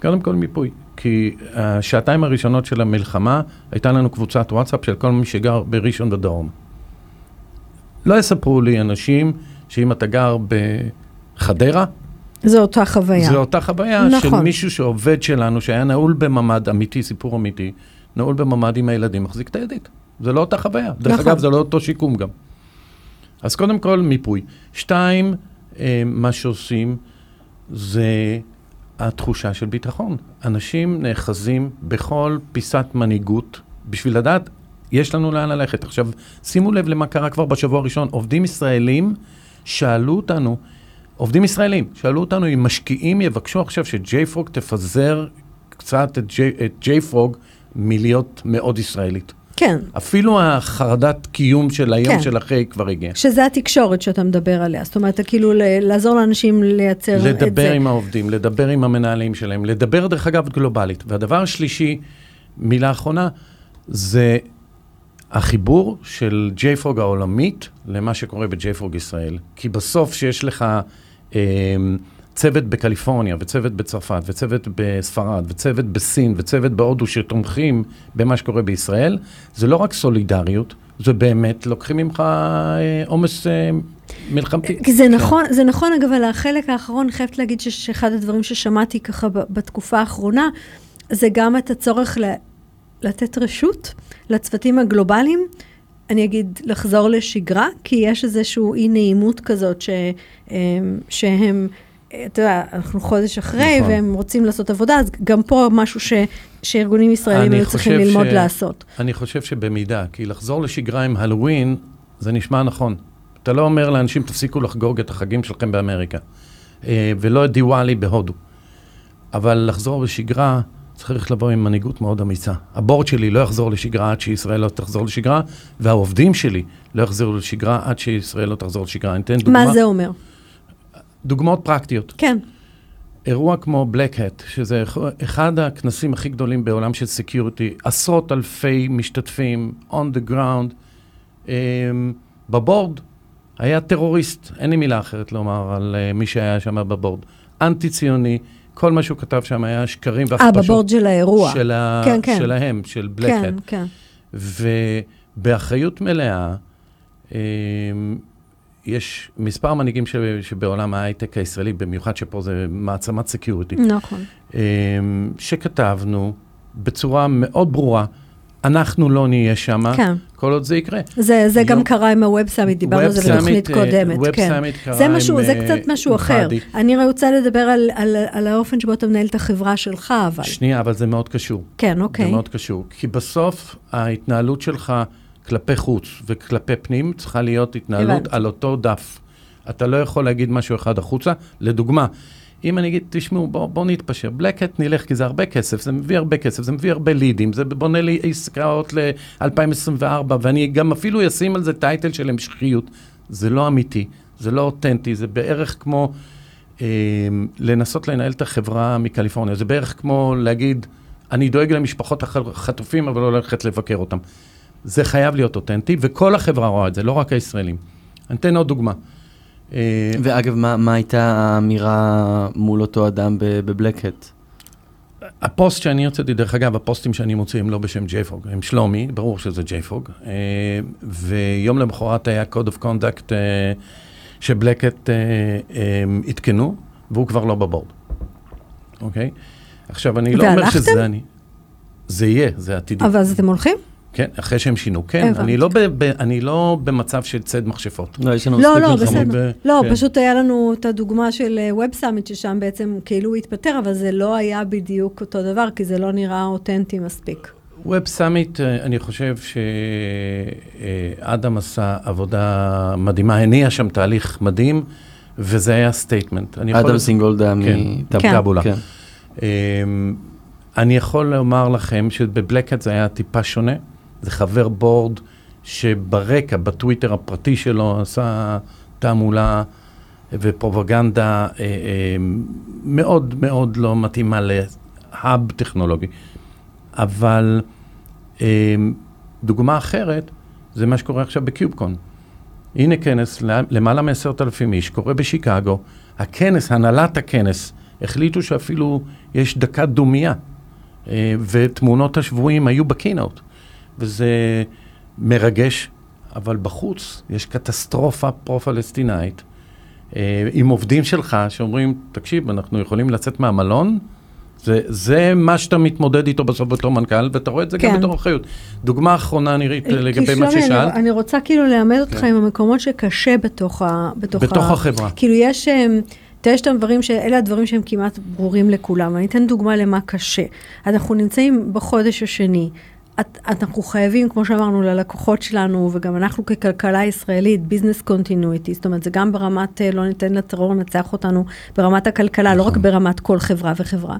קודם כל מיפוי. כי השעתיים הראשונות של המלחמה, הייתה לנו קבוצת וואטסאפ של כל מי שגר בראשון ודרום. לא יספרו לי אנשים שאם אתה גר בחדרה, זו אותה חוויה. זו אותה חוויה נכון. של מישהו שעובד שלנו, שהיה נעול בממד אמיתי, סיפור אמיתי, נעול בממד עם הילדים, מחזיק את הידית. זה לא אותה חוויה. נכון. דרך אגב, זה לא אותו שיקום גם. אז קודם כל מיפוי. שתיים, מה שעושים זה התחושה של ביטחון. אנשים נאחזים בכל פיסת מנהיגות, בשביל לדעת, יש לנו לאן ללכת. עכשיו, שימו לב למה קרה כבר בשבוע הראשון. עובדים ישראלים שאלו אותנו, עובדים ישראלים שאלו אותנו אם משקיעים יבקשו עכשיו ש-JFrog תפזר קצת את, J- את JFrog מלהיות מאוד ישראלית. כן. אפילו החרדת קיום של היום כן. של אחרי כבר הגיעה. שזה התקשורת שאתה מדבר עליה. זאת אומרת, כאילו לעזור לאנשים לייצר את זה. לדבר עם העובדים, לדבר עם המנהלים שלהם, לדבר דרך אגב גלובלית. והדבר השלישי, מילה אחרונה, זה החיבור של JFrog העולמית למה שקורה ב-JFrog ישראל. כי בסוף שיש לך אה, צוות בקליפורניה, וצוות בצרפת, וצוות בספרד, וצוות בסין, וצוות בהודו שתומכים במה שקורה בישראל, זה לא רק סולידריות, זה באמת לוקחים ממך עומס מלחמתי. זה נכון, זה נכון, אגב, על החלק האחרון, חייבת להגיד שאחד הדברים ששמעתי ככה בתקופה האחרונה, זה גם את הצורך לתת רשות לצוותים הגלובליים, אני אגיד לחזור לשגרה, כי יש איזשהו אי נעימות כזאת שהם... אתה יודע, אנחנו חודש אחרי, נכון. והם רוצים לעשות עבודה, אז גם פה משהו ש, שארגונים ישראלים היו צריכים ללמוד ש... לעשות. אני חושב שבמידה, כי לחזור לשגרה עם הלווין, זה נשמע נכון. אתה לא אומר לאנשים, תפסיקו לחגוג את החגים שלכם באמריקה, ולא את דיוואלי בהודו. אבל לחזור לשגרה, צריך לבוא עם מנהיגות מאוד אמיצה. הבורד שלי לא יחזור לשגרה עד שישראל לא תחזור לשגרה, והעובדים שלי לא יחזרו לשגרה עד שישראל לא תחזור לשגרה. אני אתן דוגמה. מה זה אומר? דוגמאות פרקטיות. כן. אירוע כמו Black Hat, שזה אחד הכנסים הכי גדולים בעולם של סקיוריטי, עשרות אלפי משתתפים, on the ground, um, בבורד היה טרוריסט, אין לי מילה אחרת לומר על uh, מי שהיה שם בבורד, אנטי-ציוני, כל מה שהוא כתב שם היה שקרים והכפשות. אה, בבורד של האירוע. של ה... כן, כן. שלהם, של Black כן, Hat. כן, כן. ובאחריות מלאה, um, יש מספר מנהיגים שבעולם ההייטק הישראלי, במיוחד שפה זה מעצמת סקיוריטי. נכון. שכתבנו בצורה מאוד ברורה, אנחנו לא נהיה שמה, כל עוד זה יקרה. זה גם קרה עם ה-Web Summit, דיברנו על זה בתוכנית קודמת. Web Summit קרה עם חדי. זה קצת משהו אחר. אני רוצה לדבר על האופן שבו אתה מנהל את החברה שלך, אבל... שנייה, אבל זה מאוד קשור. כן, אוקיי. זה מאוד קשור. כי בסוף ההתנהלות שלך... כלפי חוץ וכלפי פנים, צריכה להיות התנהלות על אותו דף. אתה לא יכול להגיד משהו אחד החוצה. לדוגמה, אם אני אגיד, תשמעו, בואו נתפשר. בלקט נלך, כי זה הרבה כסף, זה מביא הרבה כסף, זה מביא הרבה לידים, זה בונה לי עסקאות ל-אלפיים עשרים וארבע, ואני גם אפילו אשים על זה טייטל של המשכיות. זה לא אמיתי, זה לא אותנטי, זה בערך כמו לנסות לנהל את החברה מקליפורניה. זה בערך כמו להגיד, אני דואג למשפחות החטופים, אבל לא ללכת לבקר אותם. זה חייב להיות אותנטי, וכל החברה רואה את זה, לא רק הישראלים. אני אתן עוד דוגמה. ואגב, מה, מה הייתה האמירה מול אותו אדם בבלקהט? הפוסט שאני יוצאתי, דרך אגב, הפוסטים שאני מוציא הם לא בשם JFrog, הם שלומי, ברור שזה JFrog, ויום למחרת היה Code of Conduct שבלקהט התקנו, והוא כבר לא בבורד. אוקיי? עכשיו, אני לא אומר שזה אני. זה יהיה, זה עתידי. אבל אז אתם הולכים? כן, אחרי שהם שינו, כן, אני לא, ב, ב, אני לא במצב של צד מכשפות. לא, יש לנו לא, לא, בסדר. לא, כן. פשוט היה לנו את הדוגמה של Web Summit, ששם בעצם כאילו התפטר, אבל זה לא היה בדיוק אותו דבר, כי זה לא נראה אותנטי מספיק. Web Summit, אני חושב שאדם עשה עבודה מדהימה, הניע שם תהליך מדהים, וזה היה סטייטמנט. אדם סינגולדה מטאבולה. אני יכול לומר לכם שבבלק האט זה היה טיפה שונה, זה חבר בורד שברקע, בטוויטר הפרטי שלו, עשה תעמולה ופרופגנדה אה, אה, מאוד מאוד לא מתאימה להאב טכנולוגי. אבל אה, דוגמה אחרת, זה מה שקורה עכשיו בקיובקון. הנה כנס, למעלה מ-עשרת אלפים איש, קורה בשיקגו. הכנס, הנהלת הכנס, החליטו שאפילו יש דקה דומיה, ותמונות השבועים היו בקינאוט. וזה מרגש, אבל בחוץ יש קטסטרופה פרו-פלסטינאית, עם עובדים שלך שאומרים, תקשיב, אנחנו יכולים לצאת מהמלון, זה, זה מה שאתה מתמודד איתו בסוף בתור מנכ"ל, ואתה רואה את זה כן. גם בתור אחריות. דוגמה האחרונה נראית לגבי מה ששאלת. אני, אני רוצה כאילו להעמד אותך כן. עם המקומות שקשה בתוך, ה, בתוך, בתוך ה... החברה. כאילו יש... יש את הדברים שאלה הדברים שהם כמעט ברורים לכולם. אני אתן דוגמה למה קשה. אנחנו נמצאים בחודש השני. אנחנו חייבים, כמו שאמרנו, ללקוחות שלנו, וגם אנחנו ככלכלה ישראלית, ביזנס קונטינויטי. זאת אומרת, זה גם ברמת, לא ניתן לטרור לנצח אותנו, ברמת הכלכלה, לא רק ברמת כל חברה וחברה.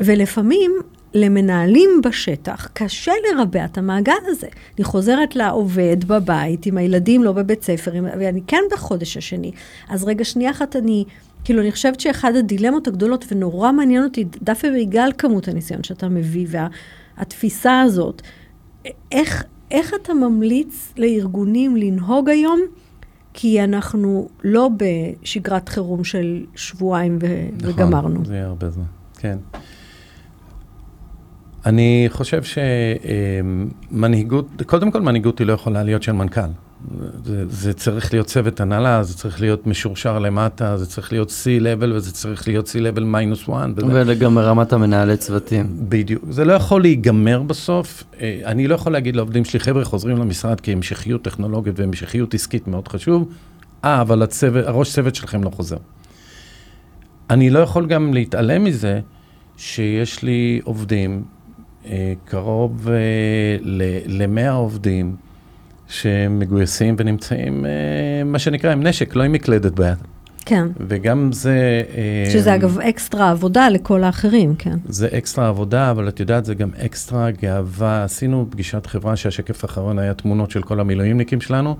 ולפעמים, למנהלים בשטח, קשה לרבע את המעגל הזה. אני חוזרת לעובד בבית, עם הילדים, לא בבית ספר, ואני כן בחודש השני. אז רגע שנייה אחת אני... כאילו, אני חושבת שאחד הדילמות הגדולות, ונורא מעניין אותי, דווקא בגלל כמות הניסיון שאתה מביא, והתפיסה הזאת, איך, איך אתה ממליץ לארגונים לנהוג היום, כי אנחנו לא בשגרת חירום של שבועיים ו... נכון, וגמרנו. זה הרבה זמן, כן. אני חושב שמנהיגות, קודם כל מנהיגות היא לא יכולה להיות של מנכ"ל. זה, זה צריך להיות צוות הנהלה, זה צריך להיות משורשר למטה, זה צריך להיות C-level, וזה צריך להיות C-level minus one. וגם ברמת המנהלי צוותים. בדיוק. זה לא יכול להיגמר בסוף. אני לא יכול להגיד לעובדים שלי, חבר'ה חוזרים למשרד כי המשכיות טכנולוגית והמשכיות עסקית מאוד חשוב, אה, אבל הצוות, הראש צוות שלכם לא חוזר. אני לא יכול גם להתעלם מזה שיש לי עובדים, קרוב ל-מאה עובדים, שמגויסים ונמצאים, מה שנקרא, עם נשק, לא עם מקלדת ביד. כן. וגם זה... שזה אגב אקסטרה עבודה לכל האחרים, כן. זה אקסטרה עבודה, אבל את יודעת, זה גם אקסטרה גאווה. עשינו פגישת חברה שהשקף האחרון היה תמונות של כל המילואימניקים שלנו,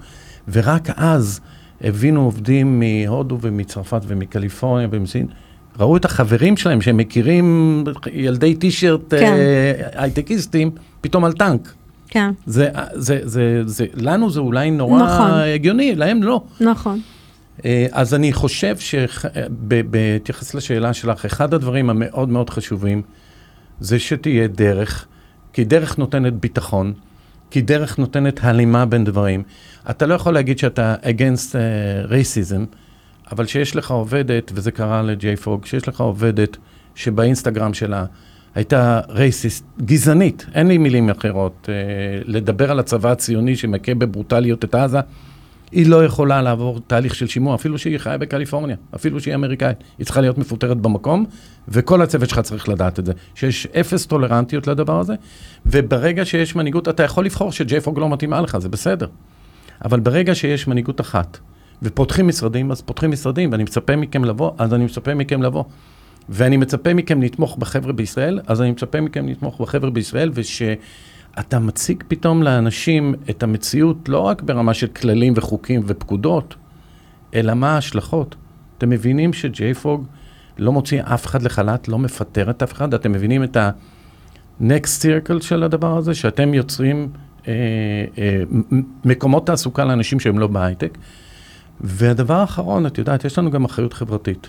ורק אז הבינו עובדים מהודו ומצרפת ומקליפורניה ומסין, ראו את החברים שלהם שהם מכירים ילדי טישרט הייטקיסטים, פתאום על טנק. כן. זה, זה, זה, זה, לנו זה אולי נורא הגיוני, להם לא. נכון. אז אני חושב שבתייחס לשאלה שלך, אחד הדברים המאוד מאוד חשובים, זה שתהיה דרך, כי דרך נותנת ביטחון, כי דרך נותנת הלימה בין דברים. אתה לא יכול להגיד שאתה against racism, אבל שיש לך עובדת, וזה קרה ל-JFrog, שיש לך עובדת שבאינסטגרם שלה הייתה רייסיסט, גזענית, אין לי מילים אחרות, אה, לדבר על הצבא הציוני שמכה בברוטליות את עזה, היא לא יכולה לעבור תהליך של שימוע, אפילו שהיא חיה בקליפורניה, אפילו שהיא אמריקאית, היא צריכה להיות מפוטרת במקום, וכל הצוות שלך צריך לדעת את זה, שיש אפס טולרנטיות לדבר הזה, וברגע שיש מנהיגות, אתה יכול לבחור ש-JFrog לא מתאימה לך, זה בסדר, אבל ברגע שיש מנהיגות אחת, ופותחים משרדים, אז פותחים משרדים, ואני מצפה מכם לבוא, אז אני מצפה מכם לבוא. ואני מצפה מכם לתמוך בחבר'ה בישראל, אז אני מצפה מכם לתמוך בחבר'ה בישראל, ושאתה מציג פתאום לאנשים את המציאות, לא רק ברמה של כללים וחוקים ופקודות, אלא מה ההשלכות. אתם מבינים ש-JFrog לא מוציא אף אחד לחלט, לא מפטר את אף אחד, אתם מבינים את ה-next circle של הדבר הזה, שאתם יוצרים אה, אה, מקומות תעסוקה לאנשים שהם לא בהייטק, והדבר האחרון, את יודעת, יש לנו גם אחריות חברתית.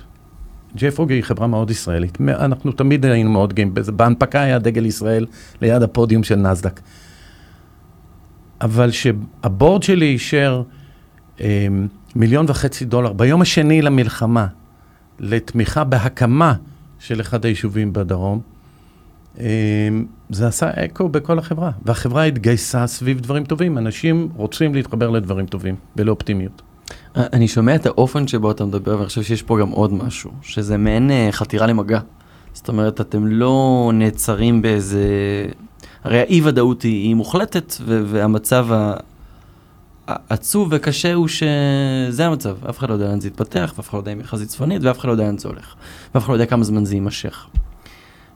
JFrog היא חברה מאוד ישראלית. אנחנו תמיד היינו מאוד גאים. בהנפקה היה דגל ישראל ליד הפודיום של נזדק. אבל שהבורד שלי אישר אה, מיליון וחצי דולר ביום השני למלחמה, לתמיכה בהקמה של אחד היישובים בדרום, זה עשה אקו בכל החברה, והחברה התגייסה סביב דברים טובים, אנשים רוצים להתחבר לדברים טובים, ולא אופטימיות. אני שומע את האופן שבו אתה מדבר, ואני חושב שיש פה גם עוד משהו, שזה מעין חתירה למגע. זאת אומרת, אתם לא נעצרים באיזה... הרי האי-ודאות היא מוחלטת, והמצב העצוב וקשה הוא שזה המצב. אף אחד לא יודע לאן זה יתפתח, ואף אחד לא יודע אם יחזית צפונית, ואף אחד לא יודע לאן זה הולך. ואף אחד לא יודע כמה זמן זה יימשך.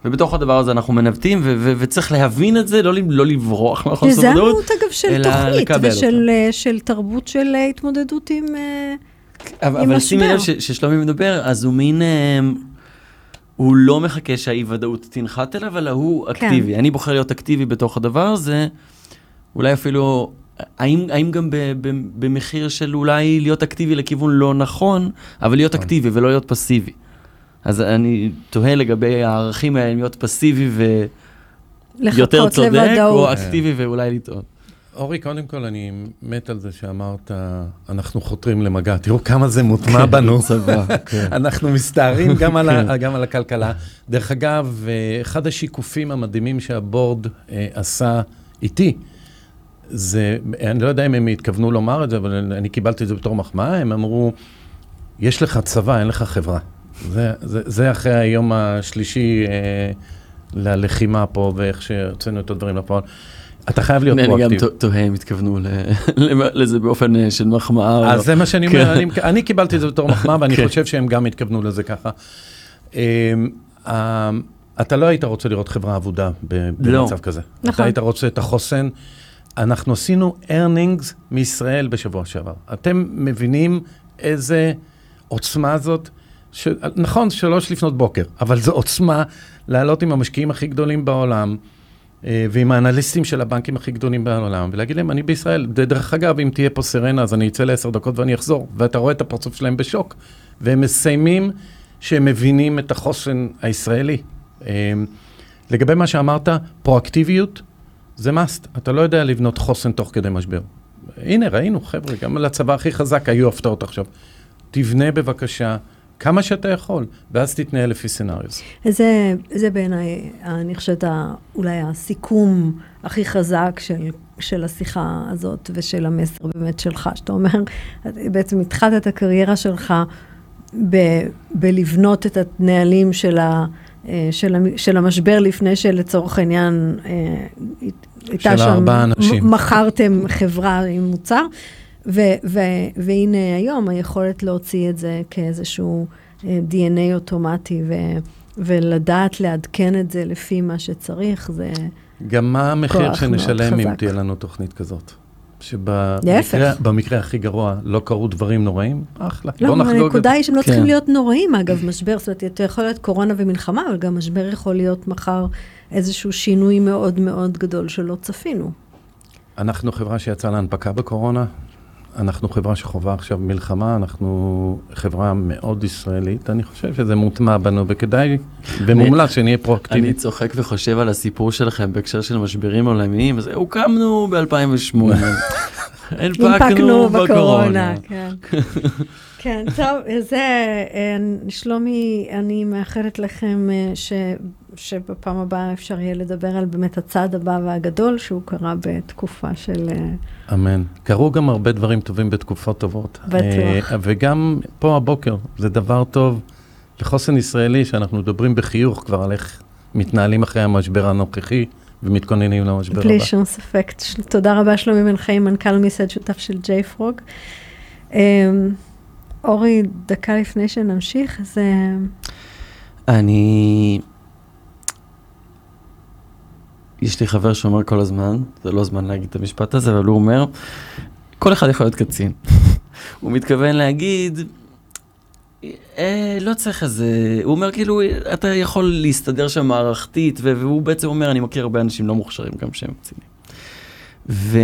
ובתוך הדבר הזה אנחנו מנווטים, ו- ו- וצריך להבין את זה, לא, לא לברוח, לא חוסר דעות, אלא לקבל אותה. זה המהות, אגב, של תוכנית ושל של תרבות של התמודדות עם, אבל, עם אבל משבר. אבל שימי לב ש- ששלומי מדבר, אז הוא מין, הוא לא מחכה שהאי-וודאות תנחת אליו, אבל הוא אקטיבי. כן. אני בוחר להיות אקטיבי בתוך הדבר הזה, אולי אפילו, האם, האם גם ב- ב- במחיר של אולי להיות אקטיבי לכיוון לא נכון, אבל להיות אקטיבי ולא להיות פסיבי. אז אני תוהה לגבי הערכים האלה, להיות פסיבי ויותר צודק, או אקטיבי ואולי לטעות. אורי, קודם כל, אני מת על זה שאמרת, אנחנו חותרים למגע. תראו כמה זה מוטמע בנו. אנחנו מסתערים גם על הכלכלה. דרך אגב, אחד השיקופים המדהימים שהבורד עשה איתי, זה, אני לא יודע אם הם התכוונו לומר את זה, אבל אני קיבלתי את זה בתור מחמאה, הם אמרו, יש לך צבא, אין לך חברה. זה, זה, זה אחרי היום השלישי אה, ללחימה פה, ואיך שרצינו את הדברים לפועל. אתה חייב להיות פרואקטיב. אני גם תוהה, הם התכוונו לזה באופן של מחמאה. אז זה מה שאני אומר, אני, אני קיבלתי את זה בתור מחמאה, ואני חושב שהם גם התכוונו לזה ככה. אה, אתה לא היית רוצה לראות חברה עבודה במצב כזה. אתה היית רוצה את החוסן. אנחנו עשינו earnings מישראל בשבוע שעבר. אתם מבינים איזה עוצמה זאת? ש... נכון, שלוש לפנות בוקר, אבל זו עוצמה לעלות עם המשקיעים הכי גדולים בעולם, ועם האנליסטים של הבנקים הכי גדולים בעולם, ולהגיד להם, אני בישראל, דרך אגב, אם תהיה פה סירנה, אז אני אצא לעשר דקות ואני אחזור, ואתה רואה את הפרצוף שלהם בשוק, והם מסיימים שהם מבינים את החוסן הישראלי. לגבי מה שאמרת, פרואקטיביות זה must, אתה לא יודע לבנות חוסן תוך כדי משבר. הנה, ראינו, חבר'ה, גם לצבא הכי חזק היו הפתעות עכשיו. תבנה בבקשה, כמה שאתה יכול, ואז תתנהל לפי סנאריוס. זה, זה בעיניי, אני חושבת, אולי הסיכום הכי חזק של, של השיחה הזאת, ושל המסר באמת שלך, שאתה אומר, בעצם התחלת את הקריירה שלך, ב, בלבנות את הנהלים של, ה, של, של המשבר, לפני שלצורך העניין, איתה שם, מכרתם חברה עם מוצר, ו- ו- והנה היום היכולת להוציא את זה כאיזשהו די אן איי אוטומטי ו- ולדעת לעדכן את זה לפי מה שצריך, זה כוח מאוד חזק. גם מה המחיר שנשלם אם תהיה לנו תוכנית כזאת? שבמקרה הכי גרוע לא קרו דברים נוראים? אחלה. לא, אבל הנקודה היא שהם לא צריכים להיות נוראים, אגב, משבר, זאת אומרת, יכול להיות קורונה ומלחמה, אבל גם משבר יכול להיות מחר איזשהו שינוי מאוד מאוד גדול שלא צפינו. אנחנו חברה שיצאה להנפקה בקורונה, אנחנו חברה שחובה עכשיו מלחמה, אנחנו חברה מאוד ישראלית, אני חושב שזה מוטמע בנו, וכדאי ומומלץ שנהיה פרואקטיבי. אני צוחק וחושב על הסיפור שלכם בהקשר של משברים עולמיים, אז הוקמנו ב-אלפיים ושמונה. הנפקנו בקורונה. כן, טוב, זה, שלומי, אני מאחלת לכם שבפעם הבאה אפשר יהיה לדבר על באמת הצעד הבא והגדול שהוא קרה בתקופה של... אמן. קרו גם הרבה דברים טובים בתקופות טובות. בטוח. וגם פה הבוקר, זה דבר טוב לחוסן ישראלי, שאנחנו מדברים בחיוך כבר על איך מתנהלים אחרי המשבר הנוכחי, ומתכוננים למשבר הבא. בלי שום ספק. תודה רבה, שלומי בן חיים, מנכ"ל ומייסד שותף של JFrog. אורי, דקה לפני שנמשיך, אז... אני... יש לי חבר שאומר כל הזמן, זה לא זמן להגיד את המשפט הזה, אבל הוא אומר, כל אחד יכול להיות קצין. הוא מתכוון להגיד, אה, לא צריך איזה... הוא אומר, כאילו, אתה יכול להסתדר שם מערכתית, והוא בעצם אומר, אני מכיר הרבה אנשים לא מוכשרים גם שהם קצינים. ו...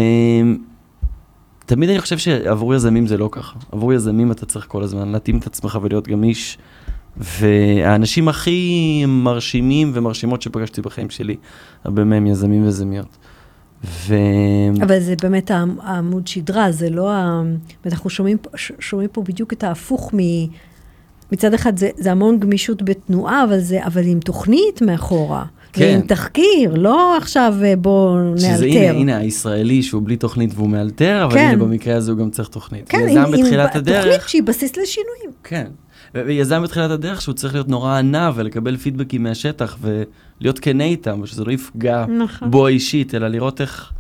תמיד אני חושב שעבור יזמים זה לא ככה. עבור יזמים אתה צריך כל הזמן להתאים את עצמך ולהיות גמיש. והאנשים הכי מרשימים ומרשימות שפגשתי בחיים שלי, הרבה מהם יזמים ויזמיות. ו... אבל זה באמת העמוד שדרה, זה לא... אנחנו שומעים, שומעים פה בדיוק את ההפוך מ... מצד אחד זה, זה המון גמישות בתנועה, אבל, זה, אבל עם תוכנית מאחורה. ועם תחקיר, לא עכשיו בוא נאלתר. שזה הנה, הנה, הישראלי שהוא בלי תוכנית והוא מאלתר, אבל הנה במקרה הזה הוא גם צריך תוכנית. יזם בתחילת הדרך. תוכנית שהיא בסיס לשינויים. כן. ויזם בתחילת הדרך שהוא צריך להיות נורא ענה ולקבל פידבקים מהשטח ולהיות כנה איתם, ושזה לא יפגע בו האישית, אלא לראות איך,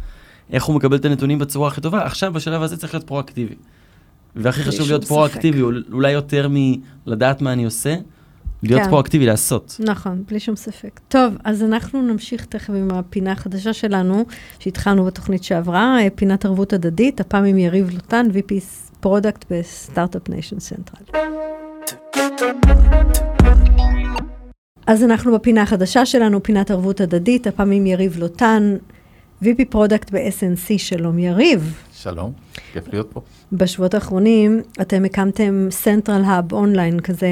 איך הוא מקבל את הנתונים בצורה הכי טובה. עכשיו בשלב הזה צריך להיות פרואקטיבי. והכי חשוב להיות פרואקטיבי, אולי יותר מלדעת מה אני עושה, להיות כן. פרואקטיבי, לעשות. נכון, בלי שום ספק. טוב, אז אנחנו נמשיך תכף עם הפינה החדשה שלנו, שהתחלנו בתוכנית שעברה, פינת ערבות הדדית, הפעם עם יריב לוטן, וי פי Product ב-Startup Nation Central. אז אנחנו בפינה החדשה שלנו, פינת ערבות הדדית, הפעם עם יריב לוטן, וי פי Product ב-אס אן סי. שלום יריב. שלום, כיף להיות פה. בשבועות האחרונים אתם הקמתם סנטרל האב אונליין, כזה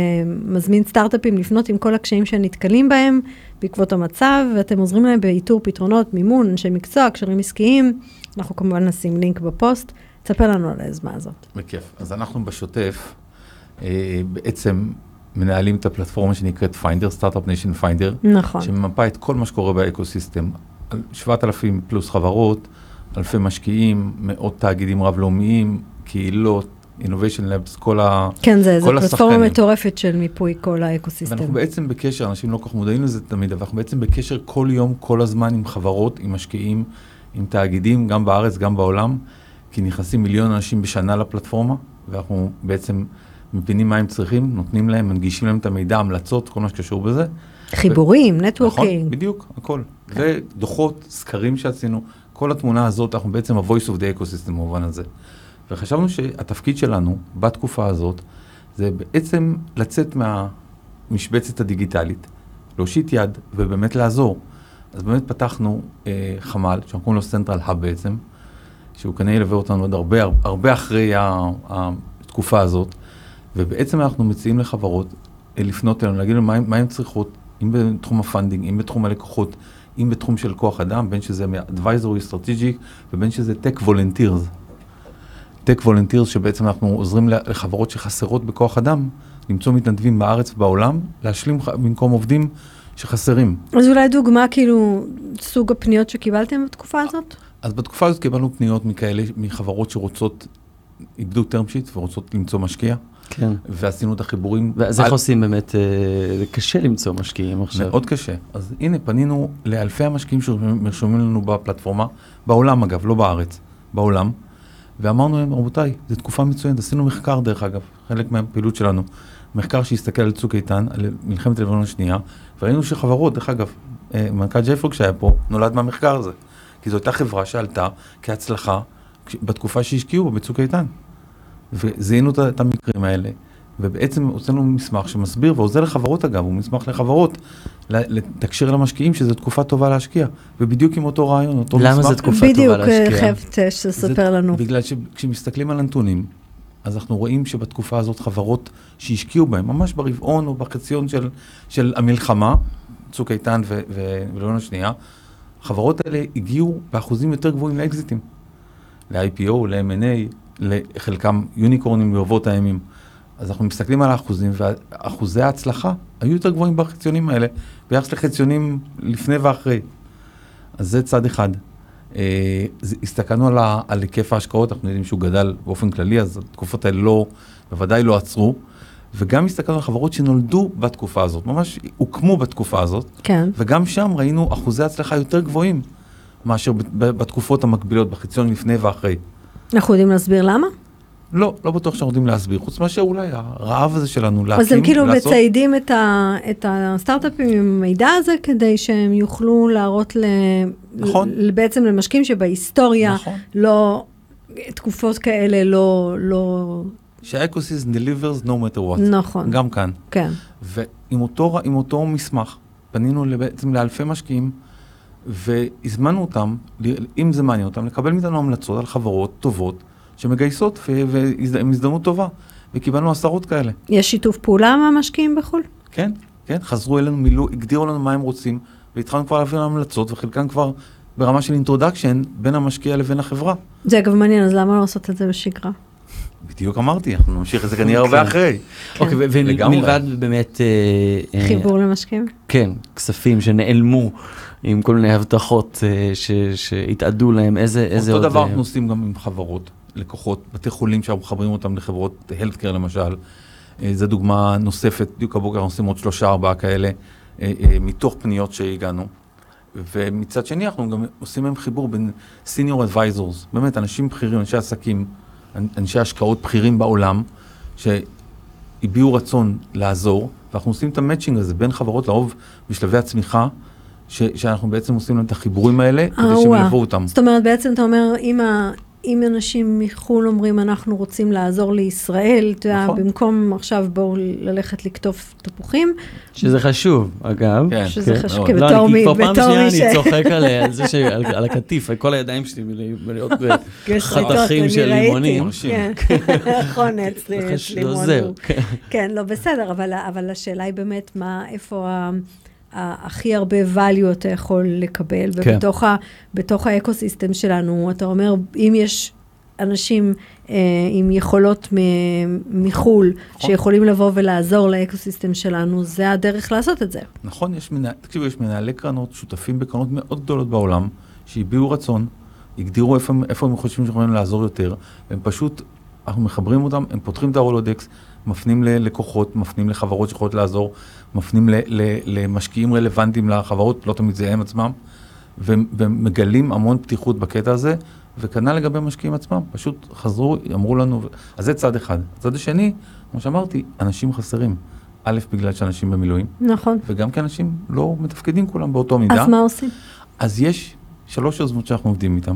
מזמין סטארט-אפים לפנות עם כל הקשיים שנתקלים בהם בעקבות המצב, ואתם עוזרים להם באיתור פתרונות, מימון, אנשי מקצוע, קשרים עסקיים. אנחנו כמובן נשים לינק בפוסט. תספר לנו על היוזמה הזאת. בכיף. אז אנחנו בשוטף בעצם מנהלים את הפלטפורמה שנקראת פיינדר, סטארט-אפ ניישן פיינדר. נכון. שממפה את כל מה שקורה באקוסיסטם. שבעת אלפים פלוס חברות, אלפי משקיעים, מאות תאגידים רב-לאומיים, קהילות, Innovation Labs, כל השחקנים. כן, זה, זה פלטפורמה מטורפת של מיפוי כל האקוסיסטם. ואנחנו בעצם בקשר, אנשים לא כך מודעים לזה תמיד, אבל אנחנו בעצם בקשר כל יום, כל הזמן, עם חברות, עם משקיעים, עם תאגידים, גם בארץ, גם בעולם, כי נכנסים מיליון אנשים בשנה לפלטפורמה, ואנחנו בעצם מבינים מה הם צריכים, נותנים להם, מנגישים להם את המידע, המלצות, כל מה שקשור בזה. חיבורים, נטוורקינג. נכון, בדיוק, הכל. זה דוחות, סקרים שעשינו, כל התמונה הזאת, אנחנו בעצם ה-voice of the ecosystem במובן הזה. וחשבנו שהתפקיד שלנו, בתקופה הזאת, זה בעצם לצאת מהמשבצת הדיגיטלית, להושיט יד ובאמת לעזור. אז באמת פתחנו אה, חמ"ל, שאנחנו קוראים לו סנטרל האב בעצם, שהוא כנראה ילווה אותנו עוד הרבה, הרבה אחרי התקופה הזאת, ובעצם אנחנו מציעים לחברות לפנות אלינו, להגיד להם מה, מה הן צריכות, אם בתחום הפנדינג, אם בתחום הלקוחות, אם בתחום של כוח אדם, בין שזה advisory strategic, ובין שזה Tech Volunteers. Tech Volunteers שבעצם אנחנו עוזרים לחברות שחסרות בכוח אדם, למצוא מתנדבים בארץ ובעולם, להשלים במקום עובדים שחסרים. אז אולי דוגמה, כאילו, סוג הפניות שקיבלתם בתקופה הזאת? אז בתקופה הזאת קיבלנו פניות מכאלה, מחברות שרוצות, איבדו term sheet ורוצות למצוא משקיע. כן. ועשינו את החיבורים. ואז איך עושים באמת, קשה למצוא משקיעים עכשיו. מאוד קשה. אז הנה, פנינו לאלפי המשקיעים שמרשומים לנו בפלטפורמה, בעולם אגב, לא בארץ, בעולם, ואמרנו להם, רבותיי, זו תקופה מצוינת, עשינו מחקר דרך אגב, חלק מהפעילות שלנו, מחקר שהסתכל על צוק איתן, על מלחמת לבנון השנייה, וראינו שחברות, דרך אגב, מנכ"ל ג'ייפרוג שהיה פה, נולד מהמחקר הזה, כי זו הייתה חברה שעלתה כהצלחה בתקופה שהשקיעו בצוק איתן. וזיהינו את המקרים האלה, ובעצם הוצאנו מסמך שמסביר, ועוזר לחברות אגב, הוא מסמך לחברות, לתקשר למשקיעים שזו תקופה טובה להשקיע, ובדיוק עם אותו רעיון, אותו מסמך. למה זו תקופה טובה להשקיע? בדיוק, חייבת שספר לנו. בגלל שכשמסתכלים על הנתונים, אז אנחנו רואים שבתקופה הזאת חברות שהשקיעו בהם, ממש ברבעון או בחציון של, של המלחמה, צוק איתן ו- ו- ולבנון השנייה, החברות האלה הגיעו באחוזים יותר גבוהים לאקזיטים, ל-איי פי או, ל-אם אנד איי, לחלקם יוניקורנים בערבות הימים. אז אנחנו מסתכלים על האחוזים, ואחוזי ההצלחה היו יותר גבוהים בחציונים האלה, ביחס לחציונים לפני ואחרי. אז זה צד אחד. אה, הסתכלנו על, ה- על היקף ההשקעות, אנחנו יודעים שהוא גדל באופן כללי, אז התקופות האלה לא, בוודאי לא עצרו, וגם הסתכלנו על חברות שנולדו בתקופה הזאת, ממש הוקמו בתקופה הזאת, כן. וגם שם ראינו אחוזי הצלחה יותר גבוהים, מאשר בתקופות המקבילות, בחציון לפני ואחרי. אנחנו יודעים להסביר למה? לא, לא בטוח שאנחנו יודעים להסביר, חוץ מה שאולי הרעב הזה שלנו להקים. אז הם כאילו לעשות... מציידים את, ה, את הסטארט-אפים עם המידע הזה, כדי שהם יוכלו להראות ל... נכון. ל... בעצם למשקיעים שבהיסטוריה, נכון. לא... תקופות כאלה לא... לא... שה-Ecosystem delivers no matter what. נכון. גם כאן. כן. ועם אותו, אותו מסמך, פנינו בעצם לאלפי משקיעים, והזמנו אותם, אם זה מעניין אותם, לקבל מאיתנו המלצות על חברות טובות שמגייסות ועם הזדמנות טובה, וקיבלנו עשרות כאלה. יש שיתוף פעולה מהמשקיעים בחול? כן, כן, חזרו אלינו מילוא, הגדירו לנו מה הם רוצים, והתחלנו כבר להביא לנו המלצות, וחלקם כבר ברמה של אינטרודקשן בין המשקיע לבין החברה. זה אגב מעניין, אז למה לא לעשות את זה בשגרה? בדיוק אמרתי, אנחנו נמשיך את זה כנראה הרבה אחרי. אוקיי, ומלבד באמת... חיבור למשקיעים. כן, כספים שנעלמו עם כל מיני הבטחות שהתעדו להם, איזה עוד... אותו דבר אנחנו עושים גם עם חברות, לקוחות, בתי חולים שאנחנו מחברים אותם לחברות הלטקר למשל, זו דוגמה נוספת, בדיוק הבוקר אנחנו עושים עוד שלושה ארבעה כאלה, מתוך פניות שהגענו. ומצד שני אנחנו גם עושים מהם חיבור בין סיניור אדוויזורס, באמת אנשים בכירים, אנשי עסקים, אנשי השקעות בכירים בעולם, שהביעו רצון לעזור, ואנחנו עושים את המצ'ינג הזה בין חברות לרוב בשלבי הצמיחה, ש- שאנחנו בעצם עושים להם את החיבורים האלה, כדי שהם ילוו אותם. זאת אומרת, בעצם אתה אומר, אם, ה- אם אנשים מחול אומרים, אנחנו רוצים לעזור לישראל, אתה יודע, במקום עכשיו בואו ללכת לקטוף תפוחים. שזה חשוב, אגב. כן. שזה כן. חשוב, כבתור לא, מי, בתור מי ש... לא, אני כבר פעם שנייה, אני צוחק על, על זה, ש... על, על הכתיף, על כל הידיים שלי, להיות בחתכים של לימונים. נכון, אצלי, לימון. כן, לא בסדר, אבל, אבל השאלה היא באמת, מה, איפה ה... הכי הרבה value אתה יכול לקבל, ובתוך ה, בתוך האקוסיסטם שלנו, אתה אומר, אם יש אנשים עם יכולות מחול, שיכולים לבוא ולעזור לאקוסיסטם שלנו, זה הדרך לעשות את זה. נכון, יש מנה, תקשיבו, יש מנהלי קרנות, שותפים בקרנות מאוד גדולות בעולם, שהביעו רצון, הגדירו איפה, איפה הם חושבים שיכולים לעזור יותר, הם פשוט, אנחנו מחברים אותם, הם פותחים את הרולודקס, מפנים ללקוחות, מפנים לחברות שיכולות לעזור, מפנים למשקיעים רלוונטיים לחברות, לא תמיד זה הם עצמם, ומגלים המון פתיחות בקטע הזה, וכנ"ל לגבי משקיעים עצמם, פשוט חזרו, אמרו לנו, אז זה צד אחד. הצד השני, כמו שאמרתי, אנשים חסרים. א', בגלל שאנשים במילואים. נכון. וגם כי אנשים לא מתפקדים כולם באותו מידה. אז מה עושים? אז יש שלוש יוזמות שאנחנו עובדים איתן.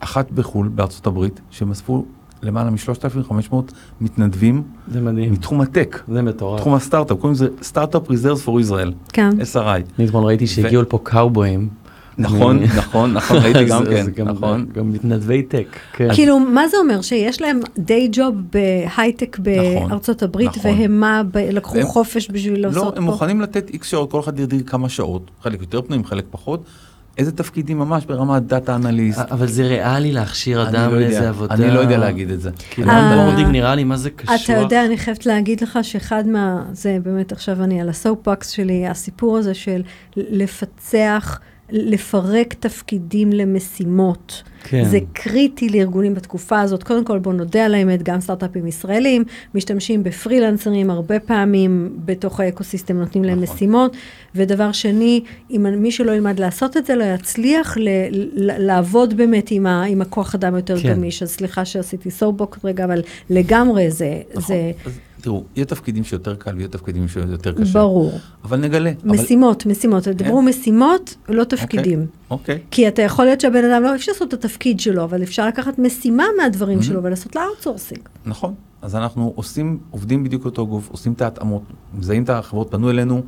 אחת בחול, בארצות הברית, שמספו למעלה מ-שלושת אלפים וחמש מאות מתנדבים מתחום הטק. זה מטורף. תחום הסטארט-אפ, קוראים לזה Startup Reserves for Israel. כן. אס אר איי. אני אתמול ראיתי שהגיעו לפה קאובויים. נכון, נכון, נכון, ראיתי גם כן, נכון. גם מתנדבי טק. כאילו, מה זה אומר? שיש להם די ג'וב בהייטק בארצות הברית, והם מה, לקחו חופש בשביל לעשות פה? לא, הם מוכנים לתת איקס שעות, כל אחד ידיר כמה שעות. חלק יותר פנויים, חלק פחות. איזה תפקידים ממש ברמה הדאטה אנליסט. אבל זה ריאלי להכשיר אדם לאיזה עבודה. אני לא יודע להגיד את זה. כאילו, המורדיג נראה לי מה זה קשוח. אתה יודע, אני חייבת להגיד לך שאחד מה... זה באמת עכשיו אני על הסופקס שלי, הסיפור הזה של לפצח, לפרק תפקידים למשימות. זה קריטי לארגונים בתקופה הזאת. קודם כל, בוא נודה על האמת, גם סטארט-אפים ישראלים, משתמשים בפרילנסרים הרבה פעמים בתוך האקוסיסטם, נותנים להם משימות. ודבר שני, אם מי שלא ילמד לעשות את זה, לא יצליח לעבוד באמת עם הכוח אדם יותר גמיש. אז סליחה שעשיתי סופבוקס רגע, אבל לגמרי זה... תראו, יהיו תפקידים שיותר קל, ויהיו תפקידים שיותר קשה. ברור. אבל נגלה. משימות, משימות. דברו משימות, לא תפקידים. אוקיי. כי אתה יכול להיות שהבן אדם לא אפשר לעשות את התפקיד שלו, אבל אפשר לקחת משימה מהדברים שלו, ולעשות לאוטסורסינג. נכון. אז אנחנו עושים, עובדים בדיוק אותו גוף, עושים את ההתאמות, מזהים את החברות, פנו אלינו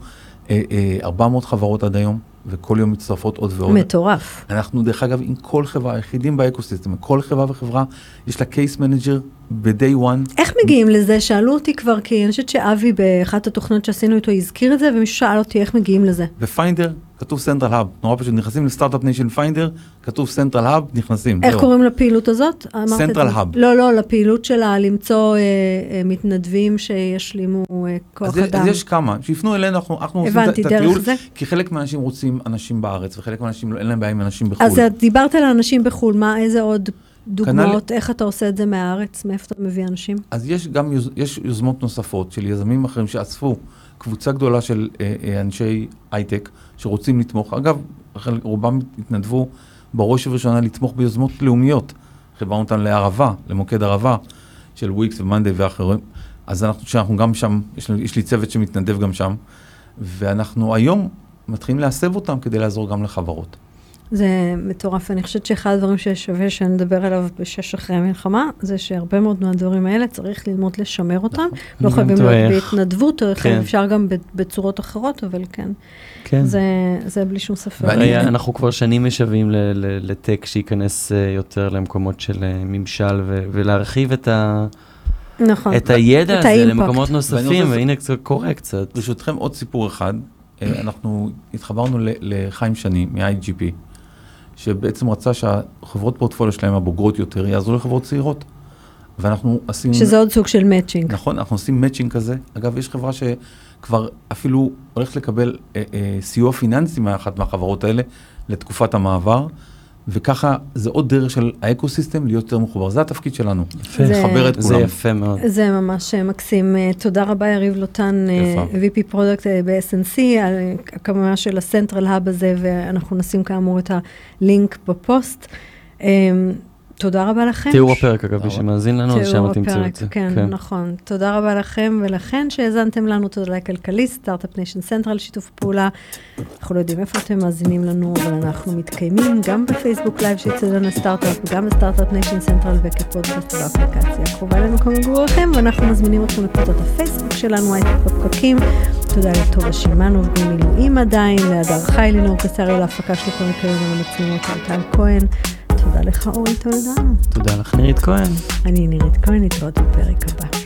ארבע מאות חברות עד היום, וכל יום מצטרפות עוד ועוד. מטורף. אנחנו, דרך אגב, עם כל חברה, היחידים באקוסיסטם, כל חברה וחברה, יש לה קייס מנג'ר ב-day one. איך מגיעים לזה? שאלו אותי כבר, כי אני חושבת שאבי, באחת התוכנות שעשינו איתו, הזכיר את זה, ומישהו שאל אותי איך מגיעים לזה. בפיינדר, כתוב סנטרל האב. נורא פשוט, נכנסים לסטארט-אפ ניישן פיינדר, כתוב סנטרל האב, נכנסים. איך קוראים לפעילות הזאת? סנטרל האב. לא, לא, לפעילות שלה, למצוא מתנדבים שישלימו כוח אדם. אז יש כמה. שיפנו אלינו, אנחנו עושים את הטיול, כי חלק מהאנשים רוצים אנשים בארץ, וחלק מהאנשים אין להם בעיה עם אנשים בחו"ל. אז דיברת על אנשים בחו"ל, מה, איזה עוד דוגמאות, איך אתה עושה את זה מהארץ, מאיפה אתה מביא אנשים? אז יש גם יש יוזמות נוספות של יזמים אחרים שאספו קבוצה גדולה של אנשי הייטק שרוצים לתמוך. אגב, רובם התנדבו בראש ובראשונה לתמוך ביוזמות לאומיות. חיברנו אותן לערבה, למוקד ערבה של וויקס ומנדי ואחרים. אז אנחנו, שאנחנו גם שם, יש לי, יש לי צוות שמתנדב גם שם, ואנחנו היום מתחילים להסב אותם כדי לעזור גם לחברות. זה מטורף. אני חושבת שאחד הדברים ששווה שנדבר עליו בשש אחרי המלחמה, זה שהרבה מאוד מהדברים האלה צריך ללמוד לשמר אותם. לא חייבים להיות בהתנדבות, אפשר גם בצורות אחרות, אבל כן. זה בלי שום ספק. אנחנו כבר שנים משווים לטק שייכנס יותר למקומות של ממשל, ולהרחיב את ה... נכון. את הידע הזה למקומות נוספים, והנה קורה קצת. ברשותכם עוד סיפור אחד. אנחנו התחברנו לחיים שני מ-איי ג'י פי, שבעצם רצה שהחברות פורטפוליו שלהם הבוגרות יותר יעזרו לחברות צעירות. ואנחנו עושים... שזה עוד סוג של מאצ'ינג. נכון, אנחנו עושים מאצ'ינג כזה. אגב, יש חברה שכבר אפילו הולכת לקבל אה, אה, סיוע פיננסי מאחת מהחברות האלה לתקופת המעבר, וככה זה עוד דרך של האקוסיסטם להיות יותר מחובר. זה התפקיד שלנו. יפה. זה, לחבר את זה כולם. זה יפה מאוד. זה ממש מקסים. תודה רבה, יריב לוטן, וי פי Product ב-אס אן סי, על הקמה של הסנטרל האב הזה, ואנחנו נשים כאמור את הלינק בפוסט. תודה רבה לכם. תיאור הפרק, אגב, מי שמאזין לנו, שם תמצאו את זה. כן, נכון. תודה רבה לכם ולכן שהאזנתם לנו, תודה לכלכלי, סטארט-אפ ניישן סנטרל, שיתוף פעולה. אנחנו לא יודעים איפה אתם מאזינים לנו, אבל אנחנו מתקיימים גם בפייסבוק לייב שיצא לנו סטארט-אפ, גם בסטארט-אפ ניישן סנטרל וכפודקאסט באפליקציה. קרובה למקום מגוריכם, ואנחנו מזמינים אתכם לפתוח את הפייסבוק שלנו, הייטק בפקקים. תודה לטובה שימנו במילואים עדיין, להדר חיילי, נור קסרי, להפקה של כל מקרים ומצלמות, אורית כהן. תודה לך, אורית טולדנו. תודה לך, נרית כהן. אני נרית כהן, נתראות בפרק הבא.